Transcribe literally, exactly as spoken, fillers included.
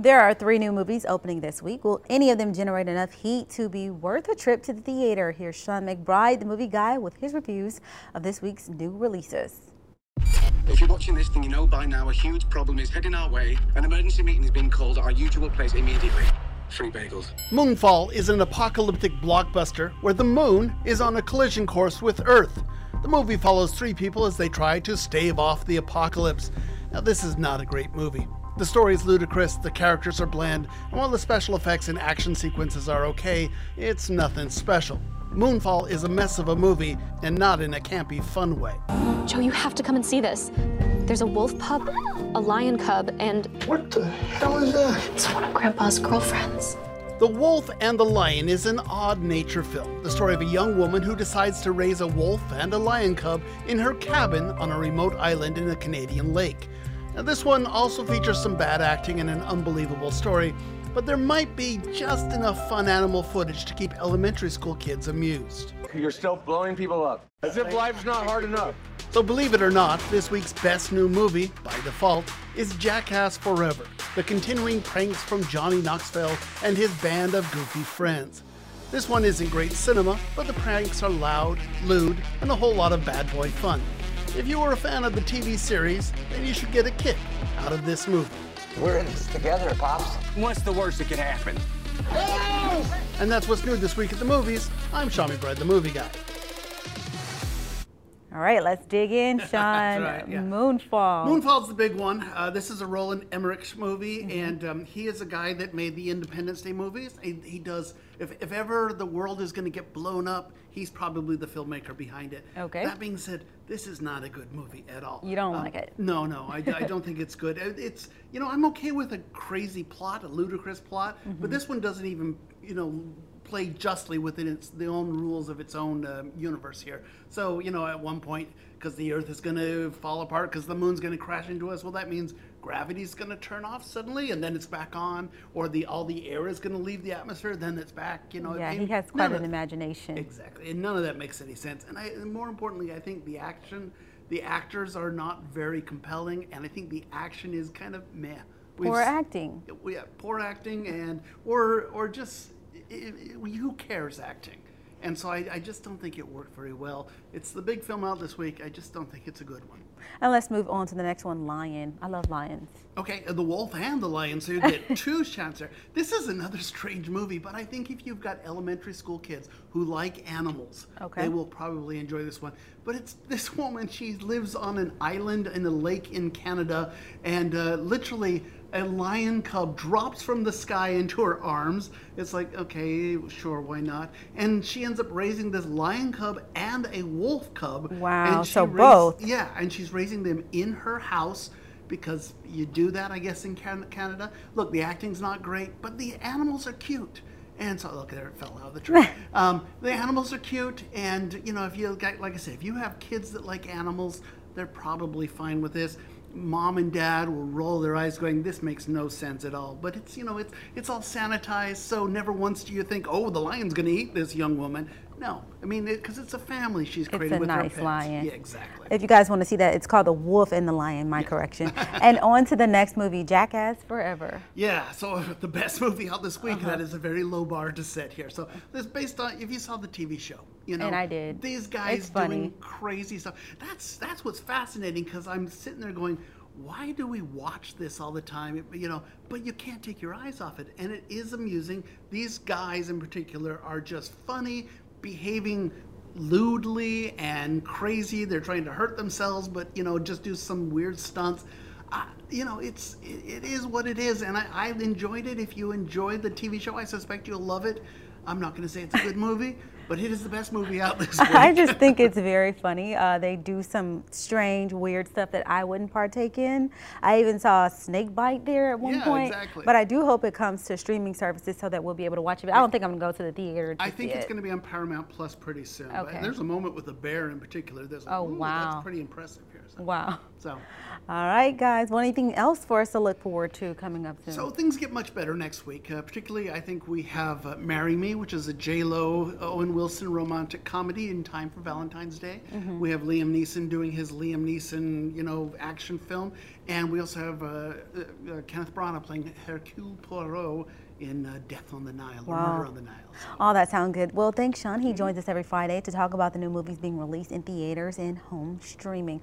There are three new movies opening this week. Will any of them generate enough heat to be worth a trip to the theater? Here's Sean McBride, the movie guy, with his reviews of this week's new releases. If you're watching this, then you know by now a huge problem is heading our way. An emergency meeting has been called at our usual place immediately. Free bagels. Moonfall is an apocalyptic blockbuster where the moon is on a collision course with Earth. The movie follows three people as they try to stave off the apocalypse. Now, this is not a great movie. The story is ludicrous, the characters are bland, and while the special effects and action sequences are okay, it's nothing special. Moonfall is a mess of a movie, and not in a campy, fun way. Joe, you have to come and see this. There's a wolf pup, a lion cub, and... What the hell is that? It's one of Grandpa's girlfriends. The Wolf and the Lion is an odd nature film, the story of a young woman who decides to raise a wolf and a lion cub in her cabin on a remote island in a Canadian lake. Now, this one also features some bad acting and an unbelievable story, but there might be just enough fun animal footage to keep elementary school kids amused. You're still blowing people up, as if life's not hard enough. So believe it or not, this week's best new movie, by default, is Jackass Forever, the continuing pranks from Johnny Knoxville and his band of goofy friends. This one isn't great cinema, but the pranks are loud, lewd, and a whole lot of bad boy fun. If you were a fan of the T V series, then you should get a kick out of this movie. We're in this together, Pops. What's the worst that could happen? Oh! And that's what's new this week at the movies. I'm Shami Bright, the movie guy. All right, let's dig in, Sean. Right, yeah. Moonfall. Moonfall's the big one. Uh, this is a Roland Emmerich movie, mm-hmm. and um, he is a guy that made the Independence Day movies. He, he does, if, if ever the world is going to get blown up, he's probably the filmmaker behind it. Okay. That being said, this is not a good movie at all. You don't um, like it? No, no, I, I don't think it's good. It's, you know, I'm okay with a crazy plot, a ludicrous plot, mm-hmm. but this one doesn't even, you know, play justly within its the own rules of its own uh, universe here. So, you know, at one point, because the Earth is going to fall apart, because the moon's going to crash into us, well, that means gravity's going to turn off suddenly, and then it's back on, or the all the air is going to leave the atmosphere, then it's back, you know. Yeah, he has quite an imagination. Exactly, and none of that makes any sense. And, I, and more importantly, I think the action, the actors are not very compelling, and I think the action is kind of meh. We've, poor acting. Yeah, poor acting, and or or just... It, it, who cares acting? And so I, I just don't think it worked very well. It's the big film out this week. I just don't think it's a good one. And let's move on to the next one, Lion. I love lions. Okay, The Wolf and the Lion, so you get two shots there. This is another strange movie, but I think if you've got elementary school kids who like animals, okay. they will probably enjoy this one. But it's this woman, she lives on an island in a lake in Canada, and uh, literally a lion cub drops from the sky into her arms. It's like, okay, sure, why not? And she ends up raising this lion cub and a wolf cub. Wow, and she so raised, both. Yeah, and she's raising them in her house because you do that, I guess, in Canada. Look, the acting's not great, but the animals are cute. And so, look, there it fell out of the tree. um, the animals are cute, and, you know, if you, like I said, if you have kids that like animals, they're probably fine with this. Mom and dad will roll their eyes going, this makes no sense at all. But it's, you know, it's it's all sanitized, so never once do you think, oh, the lion's going to eat this young woman. No, I mean, because it, it's a family she's created with her pets. It's a nice lion. Yeah, exactly. If you guys want to see that, it's called The Wolf and the Lion, my yeah. correction. And on to the next movie, Jackass Forever. Yeah, so the best movie out this week, uh-huh. that is a very low bar to set here. So this based on, if you saw the T V show, you know, and I did. These guys doing crazy stuff. That's, that's what's fascinating, because I'm sitting there going, why do we watch this all the time? You know, but you can't take your eyes off it. And it is amusing. These guys in particular are just funny, behaving lewdly and crazy. They're trying to hurt themselves, but, you know, just do some weird stunts. Uh, you know, it's it, it is what it is, and I, I enjoyed it. If you enjoyed the T V show, I suspect you'll love it. I'm not going to say it's a good movie, but it is the best movie out this week. I just think it's very funny. Uh, they do some strange, weird stuff that I wouldn't partake in. I even saw a snake bite there at one yeah, point. Exactly. But I do hope it comes to streaming services so that we'll be able to watch it. I don't think I'm going to go to the theater to I think see it's it. going to be on Paramount Plus pretty soon. Okay. But there's a moment with a bear in particular. There's like, oh, wow. That's pretty impressive here. So. Wow. So. All right, guys. Well, anything else for us to look forward to coming up soon? So things get much better next week. Uh, particularly, I think we have uh, Marry Me, which is a J Lo, Owen Wilson Wilson romantic comedy in time for Valentine's Day. Mm-hmm. We have Liam Neeson doing his Liam Neeson, you know, action film. And we also have uh, uh, uh, Kenneth Branagh playing Hercule Poirot in uh, Death on the Nile, wow. Murder on the Nile. So. Oh, that sounds good. Well, thanks, Sean. He joins us every Friday to talk about the new movies being released in theaters and home streaming.